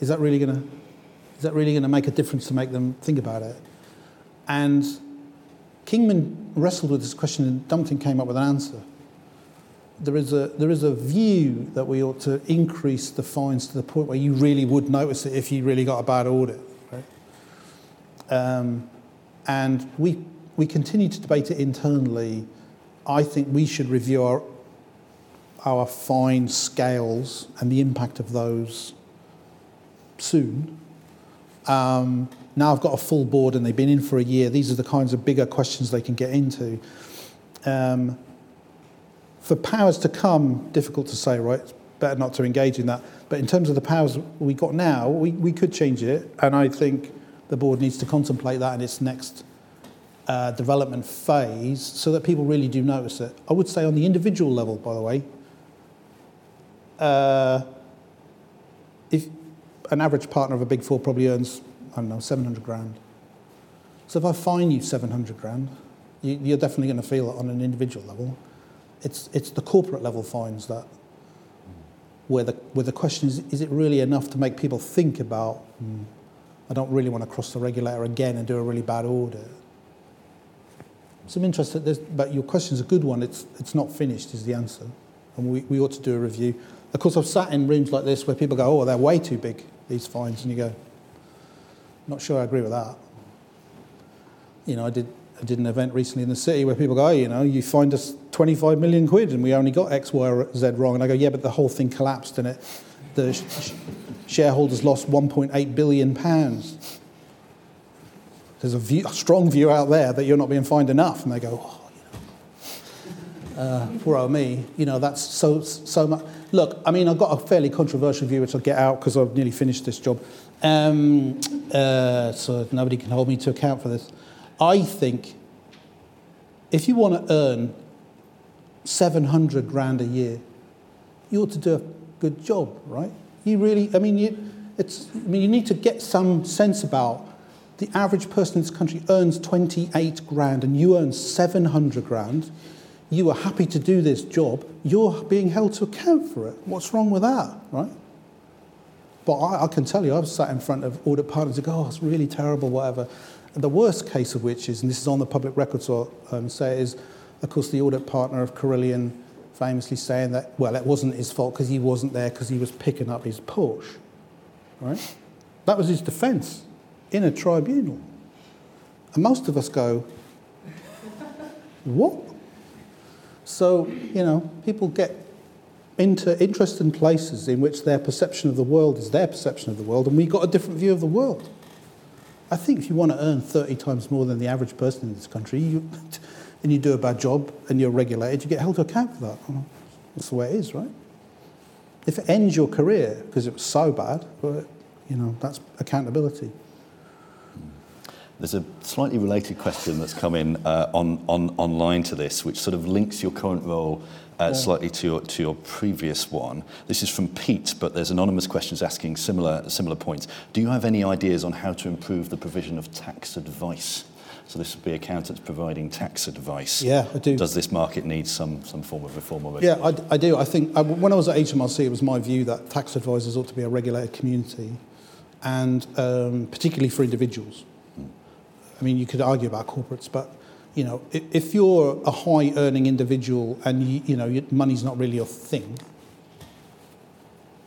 Is that really going to make a difference to make them think about it? And Kingman wrestled with this question and Dumpton came up with an answer. There is a view that we ought to increase the fines to the point where you really would notice it if you really got a bad audit. Right? And we continue to debate it internally. I think we should review our fine scales and the impact of those soon. Now I've got a full board and they've been in for a year. These are the kinds of bigger questions they can get into. For powers to come, difficult to say, right? It's better not to engage in that. But in terms of the powers we got now, we could change it. And I think the board needs to contemplate that in its next development phase so that people really do notice it. I would say on the individual level, by the way, if an average partner of a Big Four probably earns, I don't know, 700 grand. So if I fine you 700 grand, you're definitely going to feel it on an individual level. It's the corporate level fines that where the question is it really enough to make people think about, I don't really want to cross the regulator again and do a really bad audit. Some interest at this, but your question's a good one. It's not finished is the answer. And we ought to do a review. Of course, I've sat in rooms like this where people go, oh, they're way too big, these fines. And you go, not sure I agree with that. You know, I did an event recently in the city where people go, oh, you know, you fined us 25 million quid and we only got X, Y, or Z wrong. And I go, yeah, but the whole thing collapsed and the shareholders lost 1.8 billion pounds. There's a strong view out there that you're not being fined enough. And they go, oh, you know, poor old me. You know, that's so much. Look, I mean, I've got a fairly controversial view, which I'll get out because I've nearly finished this job. So nobody can hold me to account for this. I think if you want to earn 700 grand a year, you ought to do a good job, right? You really, I mean, you need to get some sense about the average person in this country earns 28 grand and you earn 700 grand. You are happy to do this job. You're being held to account for it. What's wrong with that, right? But I can tell you, I've sat in front of audit partners and go, oh, it's really terrible, whatever. The worst case of which is, and this is on the public record, so I'll say it is, of course, the audit partner of Carillion famously saying that, well, it wasn't his fault because he wasn't there because he was picking up his Porsche, right? That was his defence in a tribunal. And most of us go, what? So, you know, people get into interesting places in which their perception of the world is their perception of the world, and we got a different view of the world. I think if you want to earn 30 times more than the average person in this country, and you do a bad job and you're regulated, you get held to account for that. That's the way it is, right? If it ends your career because it was so bad, well, you know, that's accountability. There's a slightly related question that's come in on online to this, which sort of links your current role slightly to your previous one. This is from Pete, but there's anonymous questions asking similar points. Do you have any ideas on how to improve the provision of tax advice? So this would be accountants providing tax advice. Yeah, I do. Does this market need some form of reform already? Yeah, I do. I think when I was at HMRC, it was my view that tax advisors ought to be a regulated community, and particularly for individuals. I mean, you could argue about corporates, but, you know, if you're a high-earning individual and, you know, your money's not really your thing,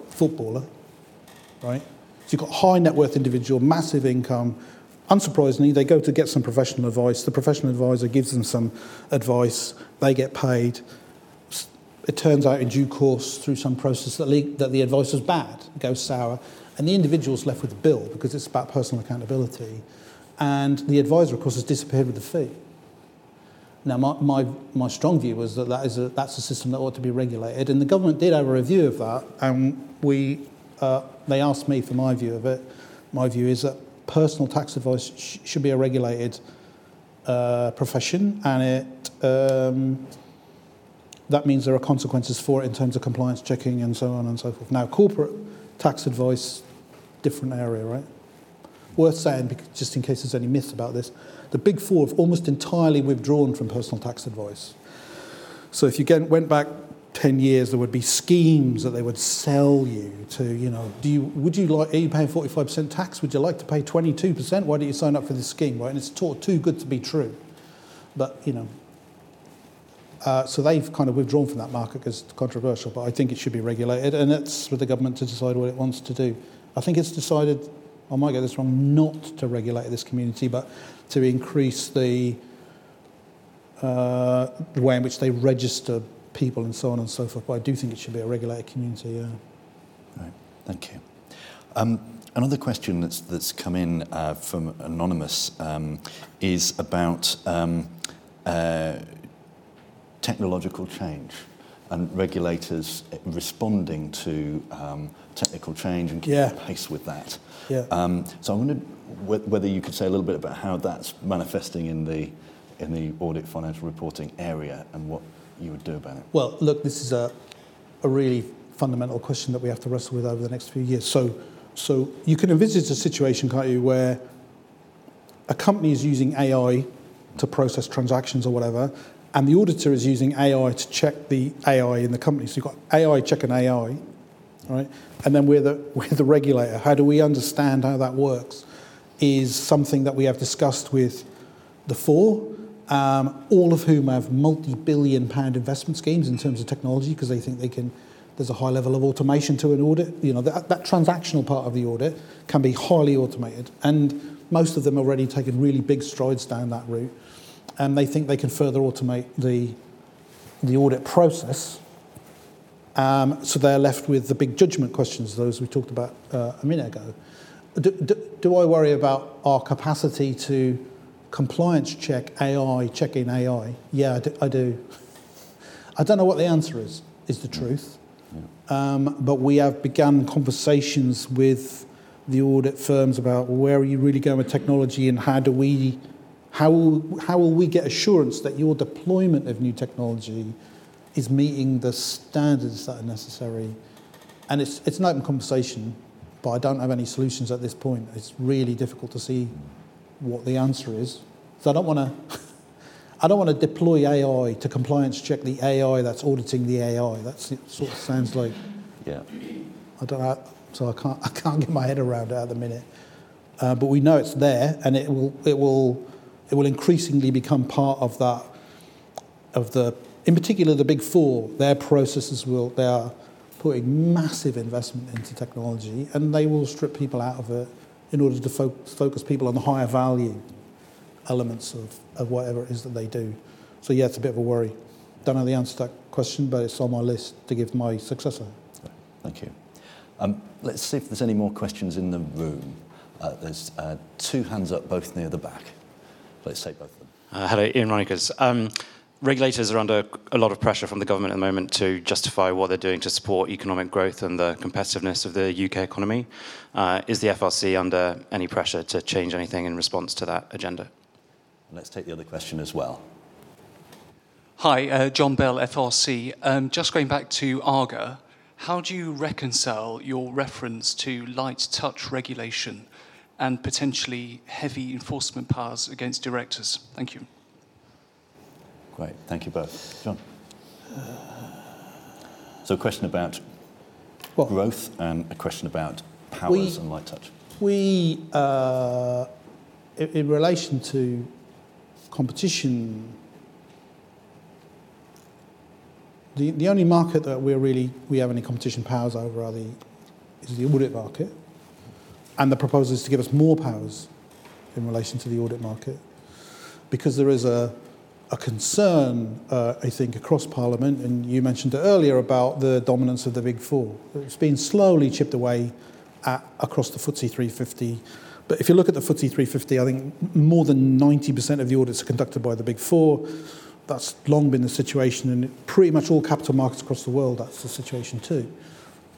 footballer, right? So you've got high-net-worth individual, massive income. Unsurprisingly, they go to get some professional advice. The professional advisor gives them some advice. They get paid. It turns out in due course through some process that the advice is bad. It goes sour. And the individual's left with the bill because it's about personal accountability. And the advisor, of course, has disappeared with the fee. Now, my strong view was that's a system that ought to be regulated. And the government did have a review of that, and they asked me for my view of it. My view is that personal tax advice should be a regulated profession, and it that means there are consequences for it in terms of compliance checking and so on and so forth. Now, corporate tax advice, different area, right? Worth saying, just in case there's any myths about this, the Big Four have almost entirely withdrawn from personal tax advice. So if you went back 10 years there would be schemes that they would sell you to, you know, are you paying 45% tax? Would you like to pay 22%? Why don't you sign up for this scheme, right? And it's too good to be true. But, you know, so they've kind of withdrawn from that market because it's controversial, but I think it should be regulated, and it's for the government to decide what it wants to do. I think it's decided, I might get this wrong, not to regulate this community, but to increase the way in which they register people and so on and so forth. But I do think it should be a regulated community, yeah. Right, thank you. Another question that's come in from Anonymous is about technological change and regulators responding to technical change and keeping pace with that. Yeah. So I wondered whether you could say a little bit about how that's manifesting in the audit financial reporting area and what you would do about it. Well, look, this is a really fundamental question that we have to wrestle with over the next few years. So you can envisage a situation, can't you, where a company is using AI to process transactions or whatever, and the auditor is using AI to check the AI in the company. So you've got AI checking AI, right? And then we're the regulator. How do we understand how that works is something that we have discussed with the four, all of whom have multi-billion-pound investment schemes in terms of technology because they think there's a high level of automation to an audit. You know, that transactional part of the audit can be highly automated, and most of them have already taken really big strides down that route, and they think they can further automate the audit process. So they're left with the big judgment questions, those we talked about a minute ago. Do I worry about our capacity to compliance check AI, checking AI? Yeah, I do. I don't know what the answer is the truth. Yeah. But we have begun conversations with the audit firms about where are you really going with technology and how will we get assurance that your deployment of new technology is meeting the standards that are necessary? And it's an open conversation, but I don't have any solutions at this point. It's really difficult to see what the answer is. So I don't want to deploy AI to compliance check the AI that's auditing the AI. It sort of sounds like, yeah. I don't know. So I can't get my head around it at the minute. But we know it's there, and it will increasingly become part of that, in particular the big four. Their processes they are putting massive investment into technology, and they will strip people out of it in order to focus people on the higher value elements of whatever it is that they do. So yeah, it's a bit of a worry. Don't know the answer to that question, but it's on my list to give my successor. Thank you. Let's see if there's any more questions in the room. There's two hands up, both near the back. Let's take both of them. Hello, Ian Ronikers. Regulators are under a lot of pressure from the government at the moment to justify what they're doing to support economic growth and the competitiveness of the UK economy. Is the FRC under any pressure to change anything in response to that agenda? Let's take the other question as well. Hi, John Bell, FRC. Just going back to ARGA, how do you reconcile your reference to light touch regulation and potentially heavy enforcement powers against directors? Thank you. Great, thank you both. John. So a question about growth and a question about powers and light touch. We, in relation to competition, the only market that we have any competition powers over is the audit market, and the proposal is to give us more powers in relation to the audit market, because there is a concern, I think, across Parliament, and you mentioned it earlier, about the dominance of the Big Four. It's been slowly chipped away across the FTSE 350. But if you look at the FTSE 350, I think more than 90% of the audits are conducted by the Big Four. That's long been the situation, and pretty much all capital markets across the world, that's the situation too,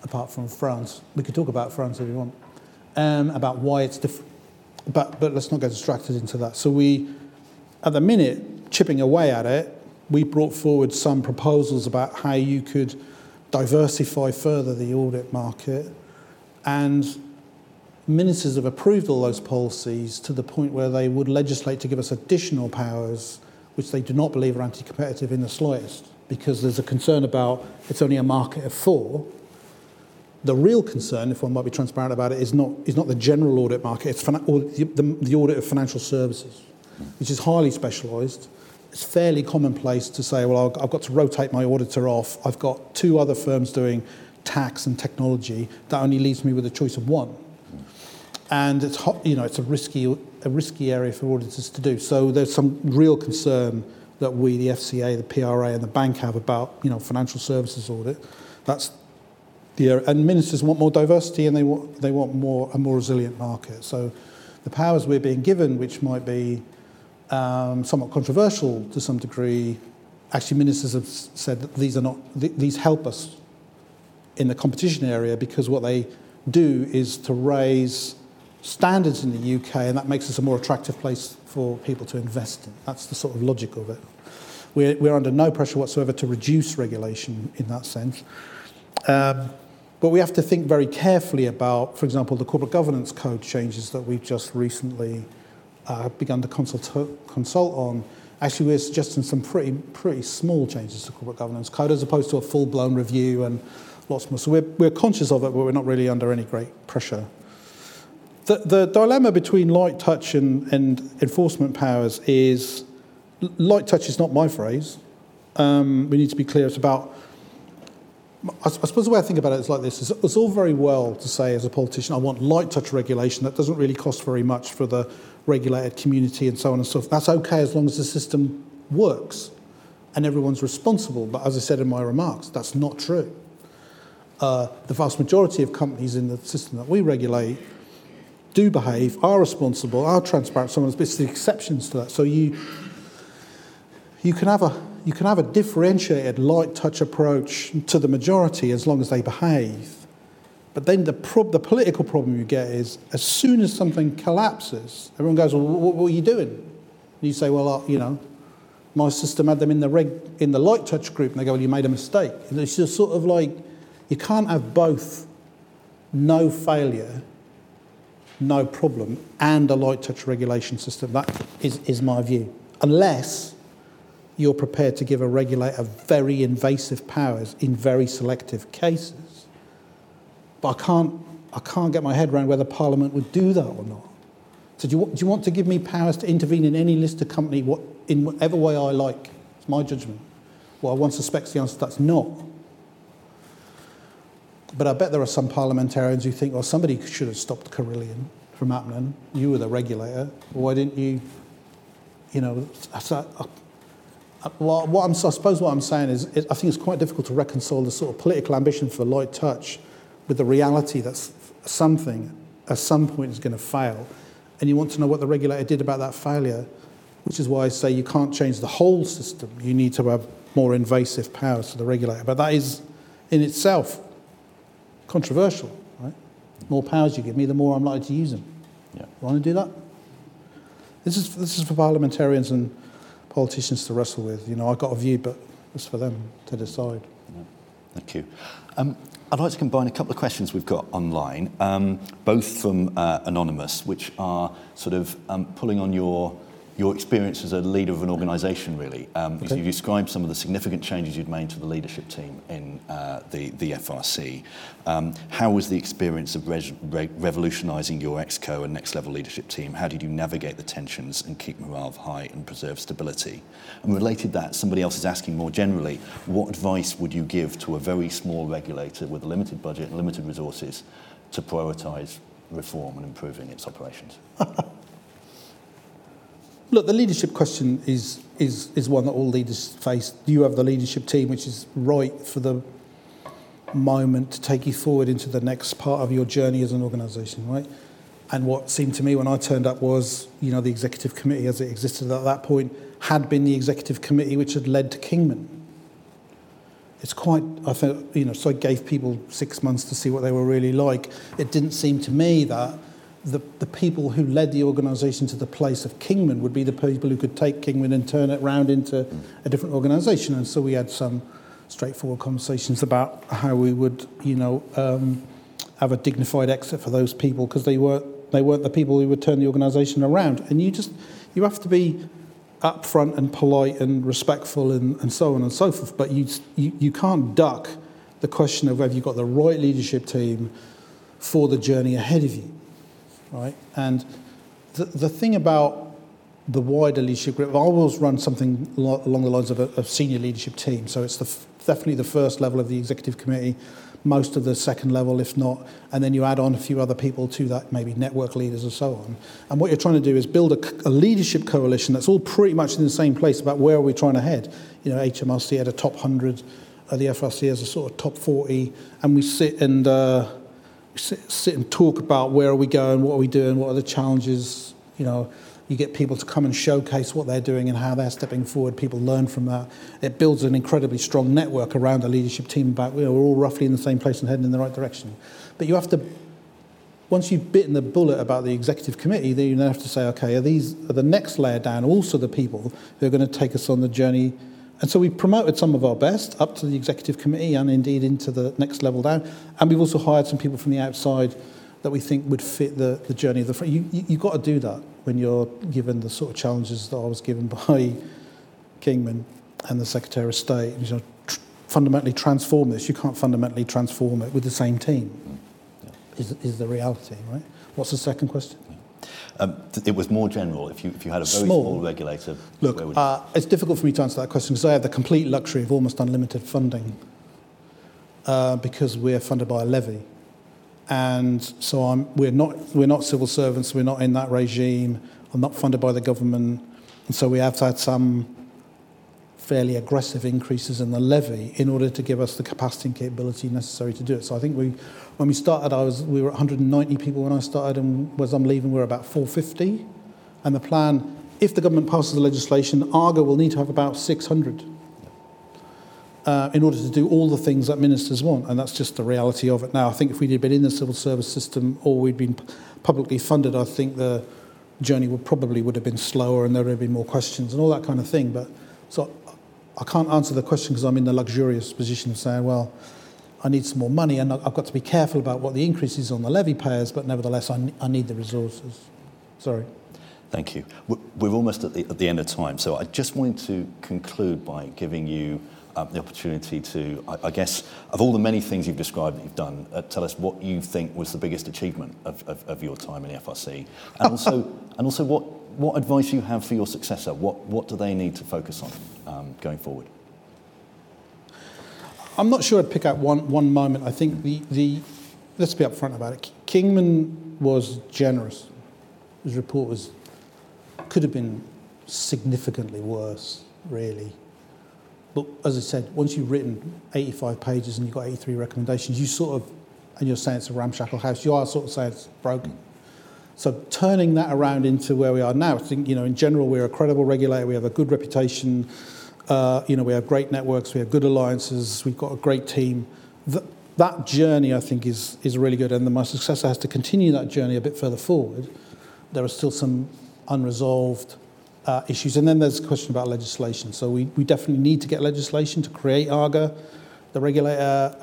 apart from France. We could talk about France if you want, about why it's different. But let's not get distracted into that. So we, at the minute, chipping away at it, we brought forward some proposals about how you could diversify further the audit market, and ministers have approved all those policies to the point where they would legislate to give us additional powers, which they do not believe are anti-competitive in the slightest. because there's a concern about it's only a market of four. The real concern, if one might be transparent about it, is not the general audit market, it's the audit of financial services, which is highly specialised. It's fairly commonplace to say, well, I've got to rotate my auditor off. I've got two other firms doing tax and technology. That only leaves me with a choice of one. And it's it's a risky area for auditors to do. So there's some real concern that we, the FCA, the PRA, and the bank have about financial services audit. That's the area. And ministers want more diversity, and they want a more resilient market. So the powers we're being given, which might be somewhat controversial to some degree, actually ministers have said that these help us in the competition area, because what they do is to raise standards in the UK, and that makes us a more attractive place for people to invest in. That's the sort of logic of it. We're under no pressure whatsoever to reduce regulation in that sense. But we have to think very carefully about, for example, the Corporate Governance Code changes that we've just recently begun to consult on. Actually, we're suggesting some pretty small changes to Corporate Governance Code as opposed to a full-blown review and lots more. So we're conscious of it, but we're not really under any great pressure. The dilemma between light touch and enforcement powers is, light touch is not my phrase. We need to be clear. It's about, I suppose the way I think about it is like this. It's all very well to say as a politician, I want light touch regulation. That doesn't really cost very much for the regulated community and so on and so forth. That's okay as long as the system works and everyone's responsible. But as I said in my remarks, that's not true. The vast majority of companies in the system that we regulate do behave, are responsible, are transparent. But it's the exceptions to that. So you can have a differentiated light touch approach to the majority as long as they behave. But then the political problem you get is, as soon as something collapses, everyone goes, "Well, what are you doing?" And you say, "Well, my system had them in the light touch group," and they go, "Well, you made a mistake." And it's just sort of like, you can't have both no failure, no problem, and a light touch regulation system. That is my view. Unless you're prepared to give a regulator very invasive powers in very selective cases. But I can't get my head around whether Parliament would do that or not. So do you want to give me powers to intervene in any listed company in whatever way I like? It's my judgment. Well, one suspects the answer that's not. But I bet there are some parliamentarians who think, well, somebody should have stopped Carillion from happening. You were the regulator. Why didn't you, Well, I suppose what I'm saying is I think it's quite difficult to reconcile the sort of political ambition for light touch with the reality that something at some point is going to fail. And you want to know what the regulator did about that failure, which is why I say you can't change the whole system. You need to have more invasive powers to the regulator. But that is, in itself, controversial, right? The more powers you give me, the more I'm likely to use them. Yeah. Want to do that? This is for parliamentarians and politicians to wrestle with. I've got a view, but it's for them to decide. Yeah. Thank you. I'd like to combine a couple of questions we've got online, both from Anonymous, which are sort of pulling on your experience as a leader of an organisation, really. Okay. You described some of the significant changes you'd made to the leadership team in the FRC. How was the experience of revolutionising your ExCo and next-level leadership team? How did you navigate the tensions and keep morale high and preserve stability? And related to that, somebody else is asking more generally, what advice would you give to a very small regulator with a limited budget and limited resources to prioritise reform and improving its operations? Look, the leadership question is one that all leaders face. You have the leadership team which is right for the moment to take you forward into the next part of your journey as an organisation, right? And what seemed to me when I turned up was, the executive committee as it existed at that point had been the executive committee which had led to Kingman. It's quite, I think, so I gave people 6 months to see what they were really like. It didn't seem to me that the people who led the organisation to the place of Kingman would be the people who could take Kingman and turn it round into a different organisation. And so we had some straightforward conversations about how we would, have a dignified exit for those people, because they weren't the people who would turn the organisation around. And you have to be upfront and polite and respectful and so on and so forth, but you can't duck the question of whether you've got the right leadership team for the journey ahead of you, right? And the thing about the wider leadership group, I always run something along the lines of a senior leadership team. So it's definitely the first level of the executive committee, most of the second level, if not, and then you add on a few other people to that, maybe network leaders and so on. And what you're trying to do is build a leadership coalition that's all pretty much in the same place about where are we trying to head. You know, HMRC had a top 100, the FRC has a sort of top 40, and we sit and talk about where are we going, what are we doing, what are the challenges, you know. You get people to come and showcase what they're doing and how they're stepping forward. People learn from that. It builds an incredibly strong network around a leadership team about, you know, we're all roughly in the same place and heading in the right direction. But you have to, once you've bitten the bullet about the executive committee, then you have to say, okay, are the next layer down also the people who are going to take us on the journey? And so we've promoted some of our best up to the executive committee and indeed into the next level down. And we've also hired some people from the outside that we think would fit the journey of the front. You've got to do that when you're given the sort of challenges that I was given by Kingman and the Secretary of State. You know, fundamentally transform this. You can't fundamentally transform it with the same team, is the reality, right? What's the second question? It was more general. If you had a very small regulator... Look, where would it's difficult for me to answer that question because I have the complete luxury of almost unlimited funding because we're funded by a levy. And so we're not civil servants, we're not in that regime, I'm not funded by the government, and so we have had some fairly aggressive increases in the levy in order to give us the capacity and capability necessary to do it. So I think when we started, we were 190 people when I started, and as I'm leaving we're about 450. And the plan, if the government passes the legislation, ARGA will need to have about 600. In order to do all the things that ministers want, and that's just the reality of it now. I think if we had been in the civil service system or we'd been publicly funded, I think the journey would have been slower and there would have been more questions and all that kind of thing. But so I can't answer the question because I'm in the luxurious position of saying, well, I need some more money and I've got to be careful about what the increase is on the levy payers, but nevertheless, I need the resources. Sorry. Thank you. We're almost at the end of time, so I just wanted to conclude by giving you the opportunity to, I guess, of all the many things you've described that you've done, tell us what you think was the biggest achievement of your time in the FRC, and also what advice you have for your successor. What do they need to focus on going forward? I'm not sure I'd pick out one moment. I think let's be upfront about it. Kingman was generous. His report could have been significantly worse, really. But as I said, once you've written 85 pages and you've got 83 recommendations, you sort of, and you're saying it's a ramshackle house, you are sort of saying it's broken. So turning that around into where we are now, I think, you know, in general, we're a credible regulator, we have a good reputation, you know, we have great networks, we have good alliances, we've got a great team. That journey, I think, is really good, and my successor has to continue that journey a bit further forward. There are still some unresolved issues. And then there's the question about legislation. So we definitely need to get legislation to create ARGA, the regulator.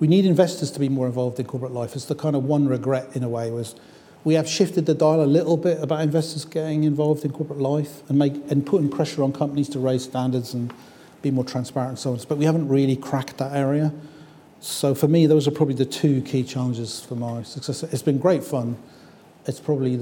We need investors to be more involved in corporate life. It's the kind of one regret, in a way, was we have shifted the dial a little bit about investors getting involved in corporate life and putting pressure on companies to raise standards and be more transparent and so on. But we haven't really cracked that area. So for me, those are probably the two key challenges for my successor. It's been great fun. It's probably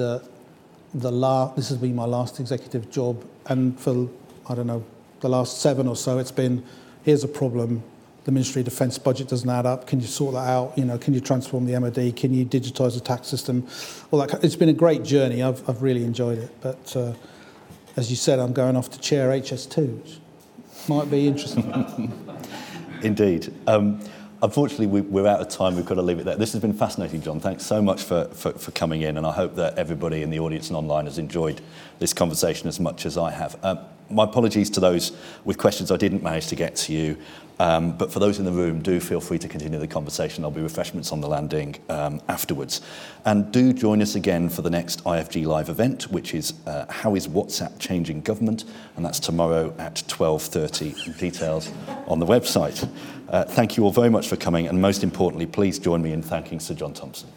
this has been my last executive job, and for, I don't know, the last seven or so, it's been, here's a problem, the Ministry of Defence budget doesn't add up, can you sort that out, you know, can you transform the MOD, can you digitise the tax system, all that. It's been a great journey, I've really enjoyed it, but as you said, I'm going off to chair HS2, which might be interesting. Indeed. Unfortunately, we're out of time. We've got to leave it there. This has been fascinating, John. Thanks so much for coming in, and I hope that everybody in the audience and online has enjoyed this conversation as much as I have. My apologies to those with questions I didn't manage to get to you, but for those in the room, do feel free to continue the conversation. There'll be refreshments on the landing afterwards. And do join us again for the next IFG Live event, which is How is WhatsApp Changing Government? And that's tomorrow at 12:30. Details on the website. Thank you all very much for coming, and most importantly, please join me in thanking Sir Jon Thompson.